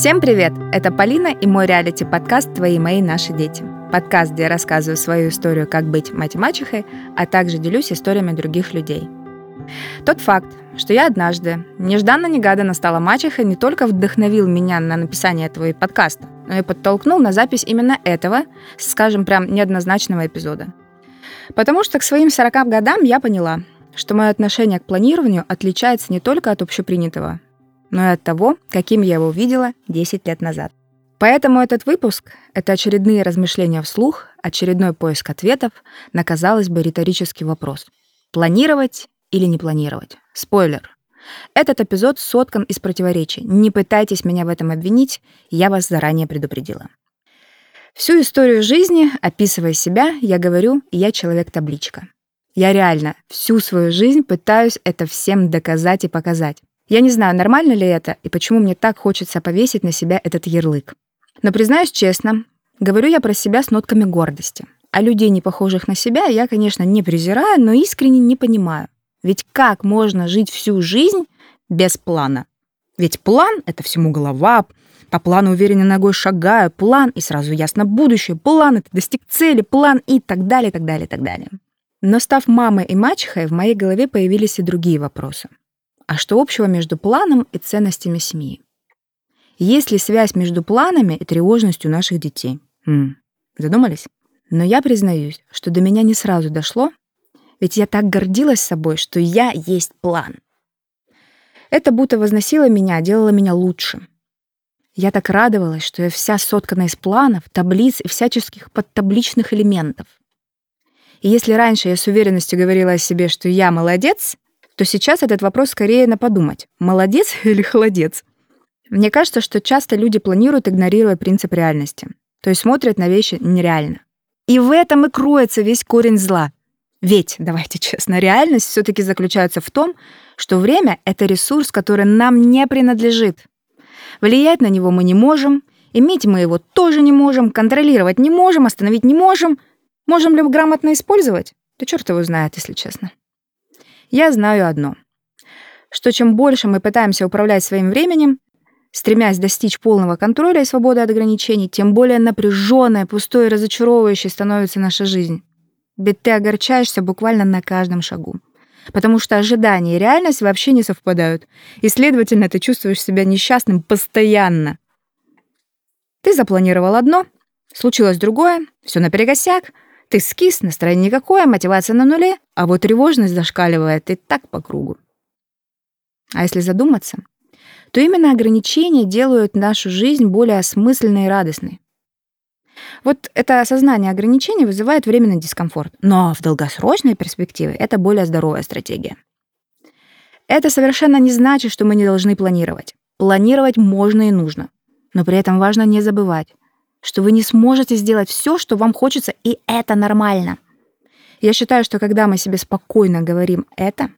Всем привет! Это Полина и мой реалити-подкаст «Твои мои наши дети». Подкаст, где я рассказываю свою историю, как быть мать и мачехой, а также делюсь историями других людей. Тот факт, что я однажды нежданно-негаданно стала мачехой, не только вдохновил меня на написание этого подкаста, но и подтолкнул на запись именно этого, скажем, прям неоднозначного эпизода. Потому что к своим 40 годам я поняла, что мое отношение к планированию отличается не только от общепринятого, но и от того, каким я его видела 10 лет назад. Поэтому этот выпуск — это очередные размышления вслух, очередной поиск ответов на, казалось бы, риторический вопрос. Планировать или не планировать? Спойлер. Этот эпизод соткан из противоречий. Не пытайтесь меня в этом обвинить, я вас заранее предупредила. Всю историю жизни, описывая себя, я говорю, я человек-табличка. Я реально всю свою жизнь пытаюсь это всем доказать и показать. Я не знаю, нормально ли это, и почему мне так хочется повесить на себя этот ярлык. Но, признаюсь честно, говорю я про себя с нотками гордости. А людей, не похожих на себя, я, конечно, не презираю, но искренне не понимаю. Ведь как можно жить всю жизнь без плана? Ведь план — это всему голова, по плану уверенно ногой шагаю, план, и сразу ясно будущее, план — это достиг цели, план и так далее, так далее, так далее. Но став мамой и мачехой, в моей голове появились и другие вопросы. А что общего между планом и ценностями семьи? Есть ли связь между планами и тревожностью наших детей? Задумались? Но я признаюсь, что до меня не сразу дошло, ведь я так гордилась собой, что я есть план. Это будто возносило меня, делало меня лучше. Я так радовалась, что я вся соткана из планов, таблиц и всяческих подтабличных элементов. И если раньше я с уверенностью говорила о себе, что я молодец, то сейчас этот вопрос скорее на подумать. Молодец или холодец? Мне кажется, что часто люди планируют, игнорируя принцип реальности. То есть смотрят на вещи нереально. И в этом и кроется весь корень зла. Ведь, давайте честно, реальность все-таки заключается в том, что время — это ресурс, который нам не принадлежит. Влиять на него мы не можем, иметь мы его тоже не можем, контролировать не можем, остановить не можем. Можем ли грамотно использовать? Да черт его знает, если честно. Я знаю одно, что чем больше мы пытаемся управлять своим временем, стремясь достичь полного контроля и свободы от ограничений, тем более напряженной, пустой и разочаровывающей становится наша жизнь. Ведь ты огорчаешься буквально на каждом шагу. Потому что ожидания и реальность вообще не совпадают. И, следовательно, ты чувствуешь себя несчастным постоянно. Ты запланировал одно, случилось другое, все наперекосяк, ты скис, настроение никакое, мотивация на нуле, а вот тревожность зашкаливает и так по кругу. А если задуматься, то именно ограничения делают нашу жизнь более осмысленной и радостной. Вот это осознание ограничений вызывает временный дискомфорт, но в долгосрочной перспективе это более здоровая стратегия. Это совершенно не значит, что мы не должны планировать. Планировать можно и нужно, но при этом важно не забывать, что вы не сможете сделать все, что вам хочется, и это нормально. Я считаю, что когда мы себе спокойно говорим это,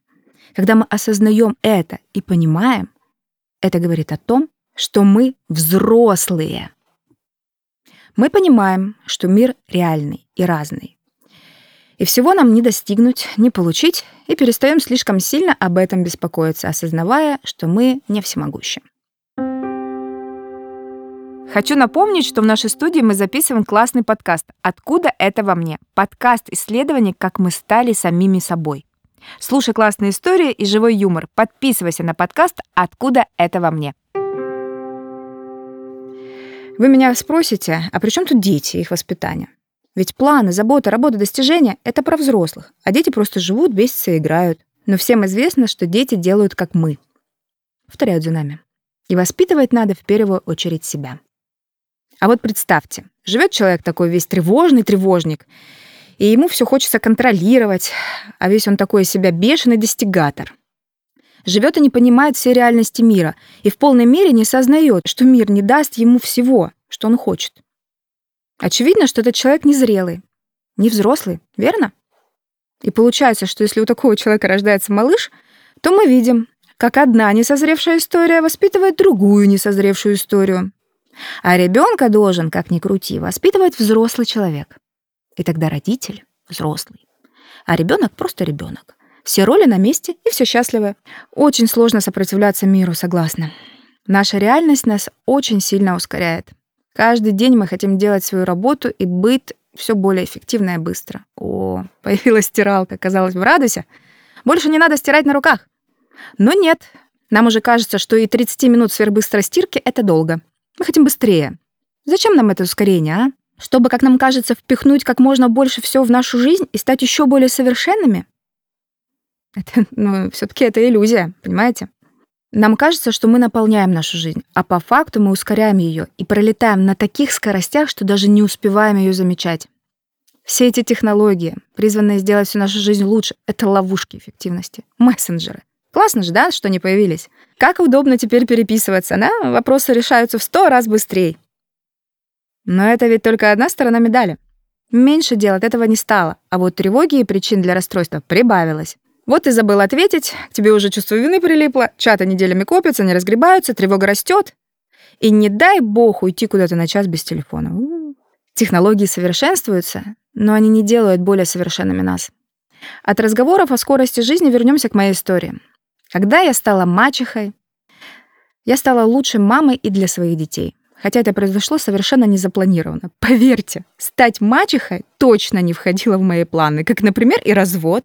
когда мы осознаем это и понимаем, это говорит о том, что мы взрослые. Мы понимаем, что мир реальный и разный. И всего нам не достигнуть, не получить, и перестаем слишком сильно об этом беспокоиться, осознавая, что мы не всемогущи. Хочу напомнить, что в нашей студии мы записываем классный подкаст «Откуда это во мне?» Подкаст исследований, как мы стали самими собой. Слушай классные истории и живой юмор. Подписывайся на подкаст «Откуда это во мне?». Вы меня спросите, а при чем тут дети и их воспитание? Ведь планы, забота, работа, достижения – это про взрослых, а дети просто живут, бесятся и играют. Но всем известно, что дети делают, как мы. Повторяют за нами. И воспитывать надо в первую очередь себя. А вот представьте, живет человек такой весь тревожный тревожник, и ему все хочется контролировать, а весь он такой из себя бешеный достигатор. Живет и не понимает всей реальности мира, и в полной мере не сознает, что мир не даст ему всего, что он хочет. Очевидно, что этот человек незрелый, невзрослый, верно? И получается, что если у такого человека рождается малыш, то мы видим, как одна несозревшая история воспитывает другую несозревшую историю. А ребенка должен, как ни крути, воспитывать взрослый человек. И тогда родитель взрослый. А ребенок просто ребенок. Все роли на месте и все счастливы. Очень сложно сопротивляться миру, согласна. Наша реальность нас очень сильно ускоряет. Каждый день мы хотим делать свою работу и быт все более эффективно и быстро. О, появилась стиралка, казалось бы, радуйся. Больше не надо стирать на руках. Но нет, нам уже кажется, что и 30 минут сверхбыстрой стирки — это долго. Мы хотим быстрее. Зачем нам это ускорение, а? Чтобы, как нам кажется, впихнуть как можно больше всего в нашу жизнь и стать еще более совершенными? Это, все-таки это иллюзия, понимаете? Нам кажется, что мы наполняем нашу жизнь, а по факту мы ускоряем ее и пролетаем на таких скоростях, что даже не успеваем ее замечать. Все эти технологии, призванные сделать всю нашу жизнь лучше, это ловушки эффективности, мессенджеры. Классно же, да, что они появились? Как удобно теперь переписываться, да? Вопросы решаются в 100 раз быстрее. Но это ведь только одна сторона медали. Меньше дел от этого не стало, а вот тревоги и причин для расстройства прибавилось. Вот ты забыл ответить, к тебе уже чувство вины прилипло, чаты неделями копятся, не разгребаются, тревога растет. И не дай бог уйти куда-то на час без телефона. Технологии совершенствуются, но они не делают более совершенными нас. От разговоров о скорости жизни вернемся к моей истории. Когда я стала мачехой, я стала лучшей мамой и для своих детей. Хотя это произошло совершенно незапланированно. Поверьте, стать мачехой точно не входило в мои планы, как, например, и развод.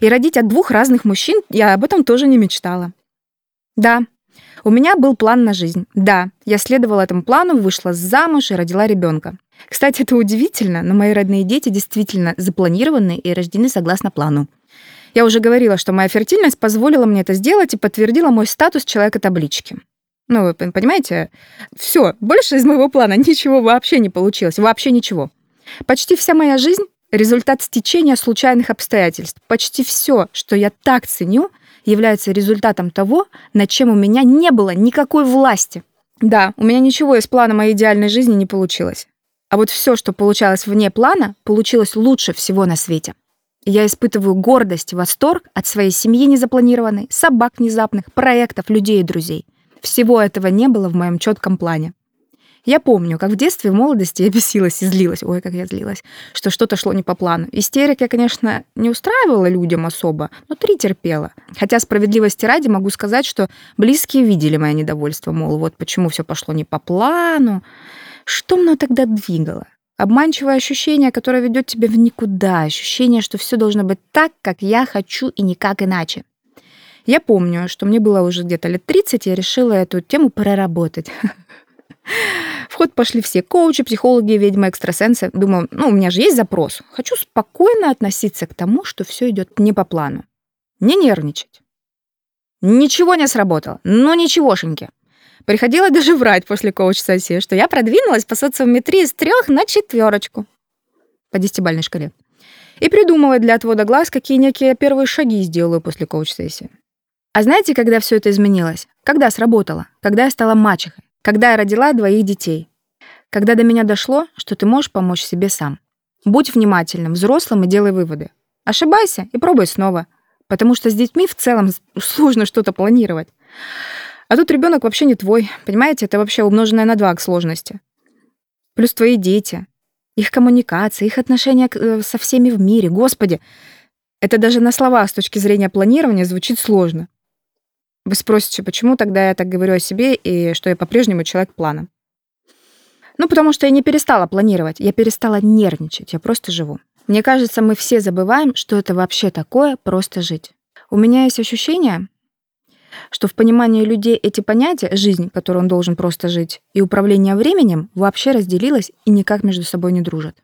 И родить от 2 разных мужчин я об этом тоже не мечтала. Да, у меня был план на жизнь. Да, я следовала этому плану, вышла замуж и родила ребенка. Кстати, это удивительно, но мои родные дети действительно запланированы и рождены согласно плану. Я уже говорила, что моя фертильность позволила мне это сделать и подтвердила мой статус человека-таблички. Вы понимаете, все, больше из моего плана ничего вообще не получилось, вообще ничего. Почти вся моя жизнь — результат стечения случайных обстоятельств. Почти все, что я так ценю, является результатом того, над чем у меня не было никакой власти. Да, у меня ничего из плана моей идеальной жизни не получилось. А вот все, что получалось вне плана, получилось лучше всего на свете. Я испытываю гордость и восторг от своей семьи незапланированной, собак внезапных, проектов, людей и друзей. Всего этого не было в моем четком плане. Я помню, как в детстве и в молодости я бесилась и злилась. Ой, как я злилась, что что-то шло не по плану. Истерик я, конечно, не устраивала людям особо, но 3 терпела. Хотя справедливости ради могу сказать, что близкие видели мое недовольство. Мол, вот почему все пошло не по плану. Что мной тогда двигало? Обманчивое ощущение, которое ведет тебя в никуда. Ощущение, что все должно быть так, как я хочу и никак иначе. Я помню, что мне было уже где-то лет 30, я решила эту тему проработать. В ход пошли все коучи, психологи, ведьмы, экстрасенсы. Думаю, у меня же есть запрос. Хочу спокойно относиться к тому, что все идет не по плану. Не нервничать. Ничего не сработало. Ничегошеньки. Приходилось даже врать после коуч-сессии, что я продвинулась по социометрии с 3 на 4 по 10-бальной шкале. И придумывать для отвода глаз, какие некие первые шаги сделаю после коуч-сессии. А знаете, когда все это изменилось? Когда сработало? Когда я стала мачехой? Когда я родила 2 детей? Когда до меня дошло, что ты можешь помочь себе сам. Будь внимательным, взрослым и делай выводы. Ошибайся и пробуй снова. Потому что с детьми в целом сложно что-то планировать. А тут ребенок вообще не твой. Понимаете, это вообще умноженное на 2 к сложности. Плюс твои дети, их коммуникация, их отношения со всеми в мире. Господи, это даже на слова с точки зрения планирования звучит сложно. Вы спросите, почему тогда я так говорю о себе и что я по-прежнему человек плана? Потому что я не перестала планировать, я перестала нервничать, я просто живу. Мне кажется, мы все забываем, что это вообще такое просто жить. У меня есть ощущение, что в понимании людей эти понятия «жизнь, которую он должен просто жить», и «управление временем» вообще разделилось и никак между собой не дружат.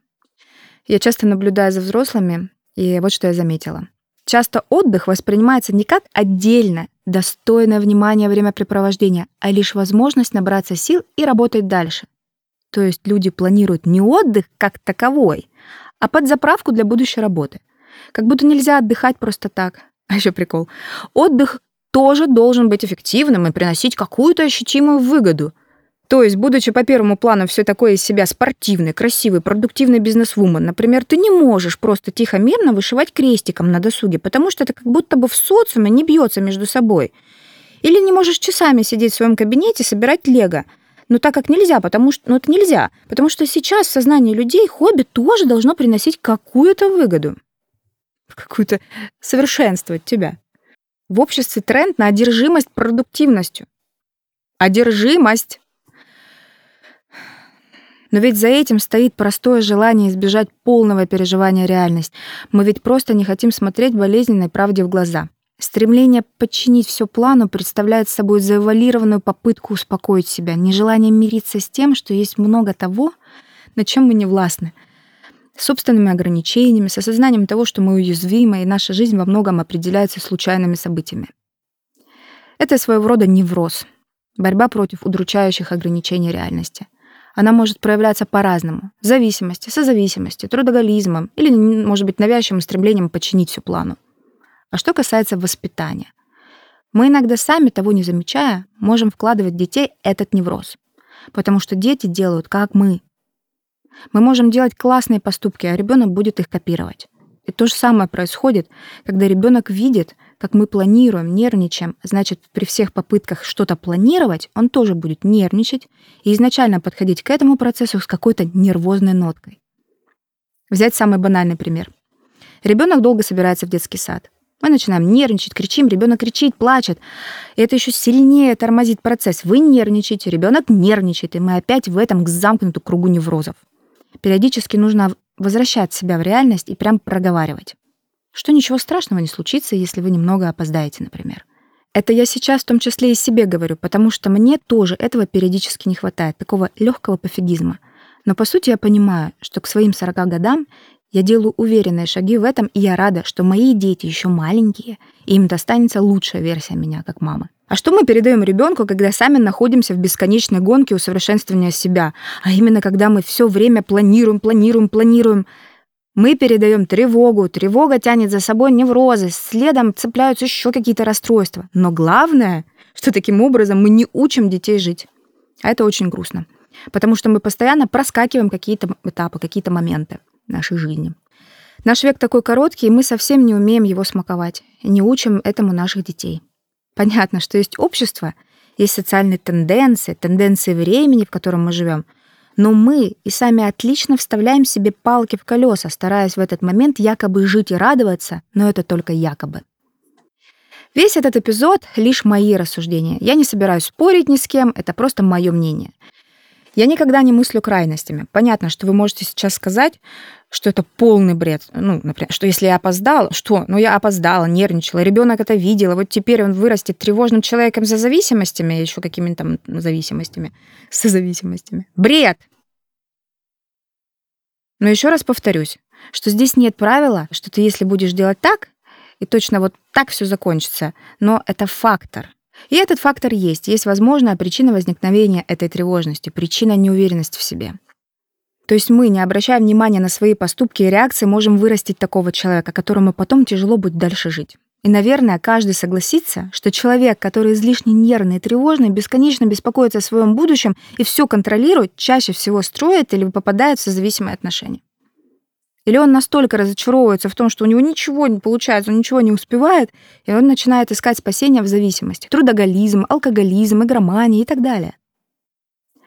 Я часто наблюдаю за взрослыми, и вот что я заметила. Часто отдых воспринимается не как отдельно, достойное внимания времяпрепровождения, а лишь возможность набраться сил и работать дальше. То есть люди планируют не отдых как таковой, а подзаправку для будущей работы. Как будто нельзя отдыхать просто так. А еще прикол. Отдых тоже должен быть эффективным и приносить какую-то ощутимую выгоду. То есть, будучи по первому плану все такое из себя спортивный, красивый, продуктивный бизнесвумен, например, ты не можешь просто тихо-мирно вышивать крестиком на досуге, потому что это как будто бы в социуме не бьется между собой. Или не можешь часами сидеть в своем кабинете и собирать лего. Но так как нельзя, потому что... это нельзя. Потому что сейчас в сознании людей хобби тоже должно приносить какую-то выгоду. Какую-то совершенствовать тебя. В обществе тренд на одержимость продуктивностью. Одержимость. Но ведь за этим стоит простое желание избежать полного переживания реальности. Мы ведь просто не хотим смотреть болезненной правде в глаза. Стремление подчинить все плану представляет собой завуалированную попытку успокоить себя, нежелание мириться с тем, что есть много того, над чем мы не властны. С собственными ограничениями, с осознанием того, что мы уязвимы, и наша жизнь во многом определяется случайными событиями. Это своего рода невроз, борьба против удручающих ограничений реальности. Она может проявляться по-разному. В зависимости, созависимости, трудоголизмом или, может быть, навязчивым стремлением подчинить всю плану. А что касается воспитания. Мы иногда сами, того не замечая, можем вкладывать в детей этот невроз. Потому что дети делают, как мы. Мы можем делать классные поступки, а ребенок будет их копировать. И то же самое происходит, когда ребенок видит, как мы планируем, нервничаем. Значит, при всех попытках что-то планировать, он тоже будет нервничать и изначально подходить к этому процессу с какой-то нервозной ноткой. Взять самый банальный пример. Ребенок долго собирается в детский сад. Мы начинаем нервничать, кричим, ребенок кричит, плачет. И это еще сильнее тормозит процесс. Вы нервничаете, ребенок нервничает, и мы опять в этом замкнутом кругу неврозов. Периодически нужно возвращать себя в реальность и прям проговаривать, что ничего страшного не случится, если вы немного опоздаете, например. Это я сейчас в том числе и себе говорю, потому что мне тоже этого периодически не хватает, такого легкого пофигизма. Но по сути я понимаю, что к своим 40 годам я делаю уверенные шаги в этом, и я рада, что мои дети еще маленькие, и им достанется лучшая версия меня как мамы. А что мы передаем ребенку, когда сами находимся в бесконечной гонке усовершенствования себя? А именно, когда мы все время планируем. Мы передаем тревогу. Тревога тянет за собой неврозы. Следом цепляются еще какие-то расстройства. Но главное, что таким образом мы не учим детей жить. А это очень грустно. Потому что мы постоянно проскакиваем какие-то этапы, какие-то моменты нашей жизни. Наш век такой короткий, и мы совсем не умеем его смаковать. Не учим этому наших детей. Понятно, что есть общество, есть социальные тенденции, тенденции времени, в котором мы живем, но мы и сами отлично вставляем себе палки в колеса, стараясь в этот момент якобы жить и радоваться, но это только якобы. Весь этот эпизод — лишь мои рассуждения. Я не собираюсь спорить ни с кем, это просто мое мнение. Я никогда не мыслю крайностями. Понятно, что вы можете сейчас сказать, что это полный бред. Ну, например, что если я опоздала, что? Ну, я опоздала, нервничала, ребенок это видел, вот теперь он вырастет тревожным человеком за зависимостями, еще какими-то там зависимостями, созависимостями. Бред! Но еще раз повторюсь, что здесь нет правила, что ты, если будешь делать так, и точно вот так все закончится, но это фактор. И этот фактор есть. Есть, возможно, причина возникновения этой тревожности, причина неуверенности в себе. То есть мы, не обращая внимания на свои поступки и реакции, можем вырастить такого человека, которому потом тяжело будет дальше жить. И, наверное, каждый согласится, что человек, который излишне нервный и тревожный, бесконечно беспокоится о своем будущем и все контролирует, чаще всего строит или попадает в созависимые отношения. Или он настолько разочаровывается в том, что у него ничего не получается, он ничего не успевает, и он начинает искать спасение в зависимости. Трудоголизм, алкоголизм, игромания и так далее.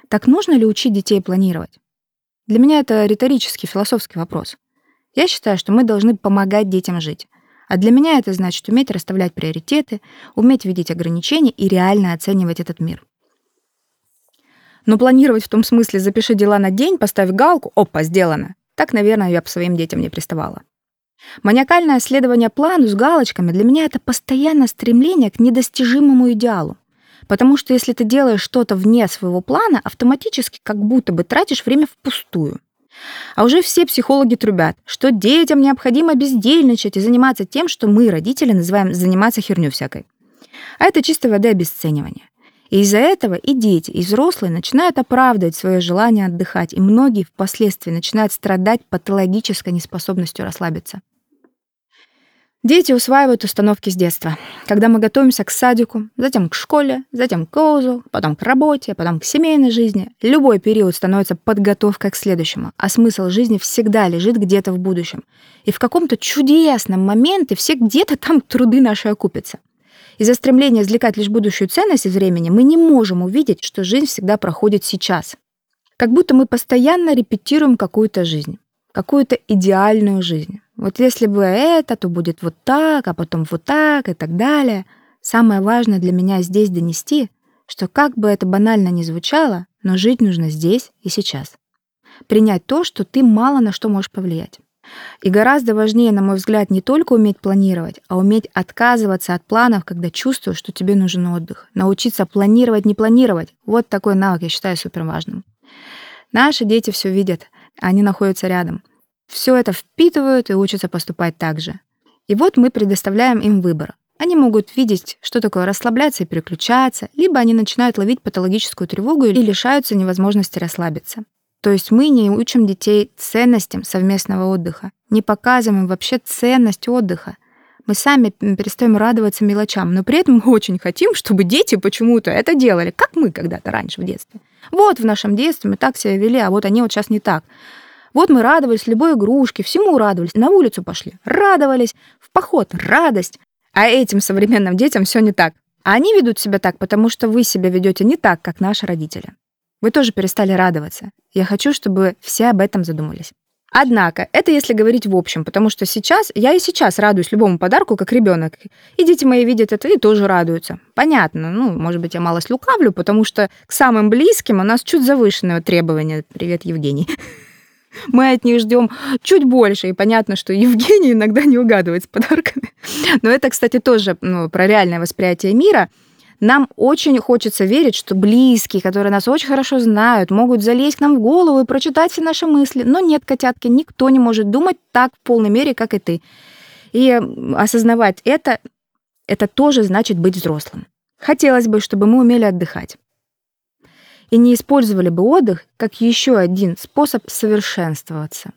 Так нужно ли учить детей планировать? Для меня это риторический, философский вопрос. Я считаю, что мы должны помогать детям жить. А для меня это значит уметь расставлять приоритеты, уметь видеть ограничения и реально оценивать этот мир. Но планировать в том смысле «запиши дела на день, поставь галку, опа, сделано». Так, наверное, я бы своим детям не приставала. Маниакальное следование плану с галочками для меня — это постоянное стремление к недостижимому идеалу. Потому что если ты делаешь что-то вне своего плана, автоматически как будто бы тратишь время впустую. А уже все психологи трубят, что детям необходимо бездельничать и заниматься тем, что мы, родители, называем «заниматься херню всякой». А это чистой воды обесценивание. И из-за этого и дети, и взрослые начинают оправдывать свое желание отдыхать, и многие впоследствии начинают страдать патологической неспособностью расслабиться. Дети усваивают установки с детства, когда мы готовимся к садику, затем к школе, затем к вузу, потом к работе, потом к семейной жизни. Любой период становится подготовкой к следующему, а смысл жизни всегда лежит где-то в будущем. И в каком-то чудесном моменте все где-то там труды наши окупятся. Из-за стремления извлекать лишь будущую ценность из времени мы не можем увидеть, что жизнь всегда проходит сейчас. Как будто мы постоянно репетируем какую-то жизнь, какую-то идеальную жизнь. Вот если бы это, то будет вот так, а потом вот так и так далее. Самое важное для меня здесь донести, что как бы это банально ни звучало, но жить нужно здесь и сейчас. Принять то, что ты мало на что можешь повлиять. И гораздо важнее, на мой взгляд, не только уметь планировать, а уметь отказываться от планов, когда чувствуешь, что тебе нужен отдых. Научиться планировать, не планировать. Вот такой навык я считаю суперважным. Наши дети все видят, они находятся рядом. Все это впитывают и учатся поступать так же. И вот мы предоставляем им выбор. Они могут видеть, что такое расслабляться и переключаться, либо они начинают ловить патологическую тревогу и лишаются невозможности расслабиться. То есть мы не учим детей ценностям совместного отдыха, не показываем им вообще ценность отдыха. Мы сами перестаем радоваться мелочам, но при этом мы очень хотим, чтобы дети почему-то это делали, как мы когда-то раньше в детстве. Вот в нашем детстве мы так себя вели, а вот они вот сейчас не так. Вот мы радовались любой игрушке, всему радовались, на улицу пошли, радовались, в поход, радость. А этим современным детям все не так. А они ведут себя так, потому что вы себя ведете не так, как наши родители. Вы тоже перестали радоваться. Я хочу, чтобы все об этом задумались. Однако, это если говорить в общем, потому что сейчас, я и сейчас радуюсь любому подарку, как ребенок. И дети мои видят это и тоже радуются. Понятно, может быть, я малость лукавлю, потому что к самым близким у нас чуть завышенное требование. Привет, Евгений. Мы от них ждем чуть больше, и понятно, что Евгений иногда не угадывает с подарками. Но это, кстати, тоже про реальное восприятие мира. Нам очень хочется верить, что близкие, которые нас очень хорошо знают, могут залезть к нам в голову и прочитать все наши мысли. Но нет, котятки, никто не может думать так в полной мере, как и ты. И осознавать это тоже значит быть взрослым. Хотелось бы, чтобы мы умели отдыхать. И не использовали бы отдых как еще один способ совершенствоваться.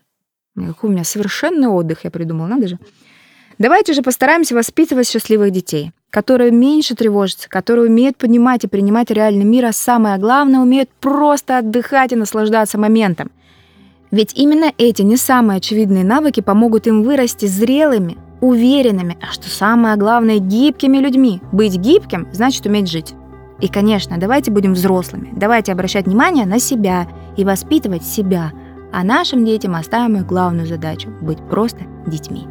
Какой у меня совершенный отдых, я придумала, надо же. Давайте же постараемся воспитывать счастливых детей, которые меньше тревожатся, которые умеют понимать и принимать реальный мир, а самое главное, умеют просто отдыхать и наслаждаться моментом. Ведь именно эти не самые очевидные навыки помогут им вырасти зрелыми, уверенными, а что самое главное, гибкими людьми. Быть гибким значит уметь жить. И, конечно, давайте будем взрослыми, давайте обращать внимание на себя и воспитывать себя, а нашим детям оставим их главную задачу – быть просто детьми.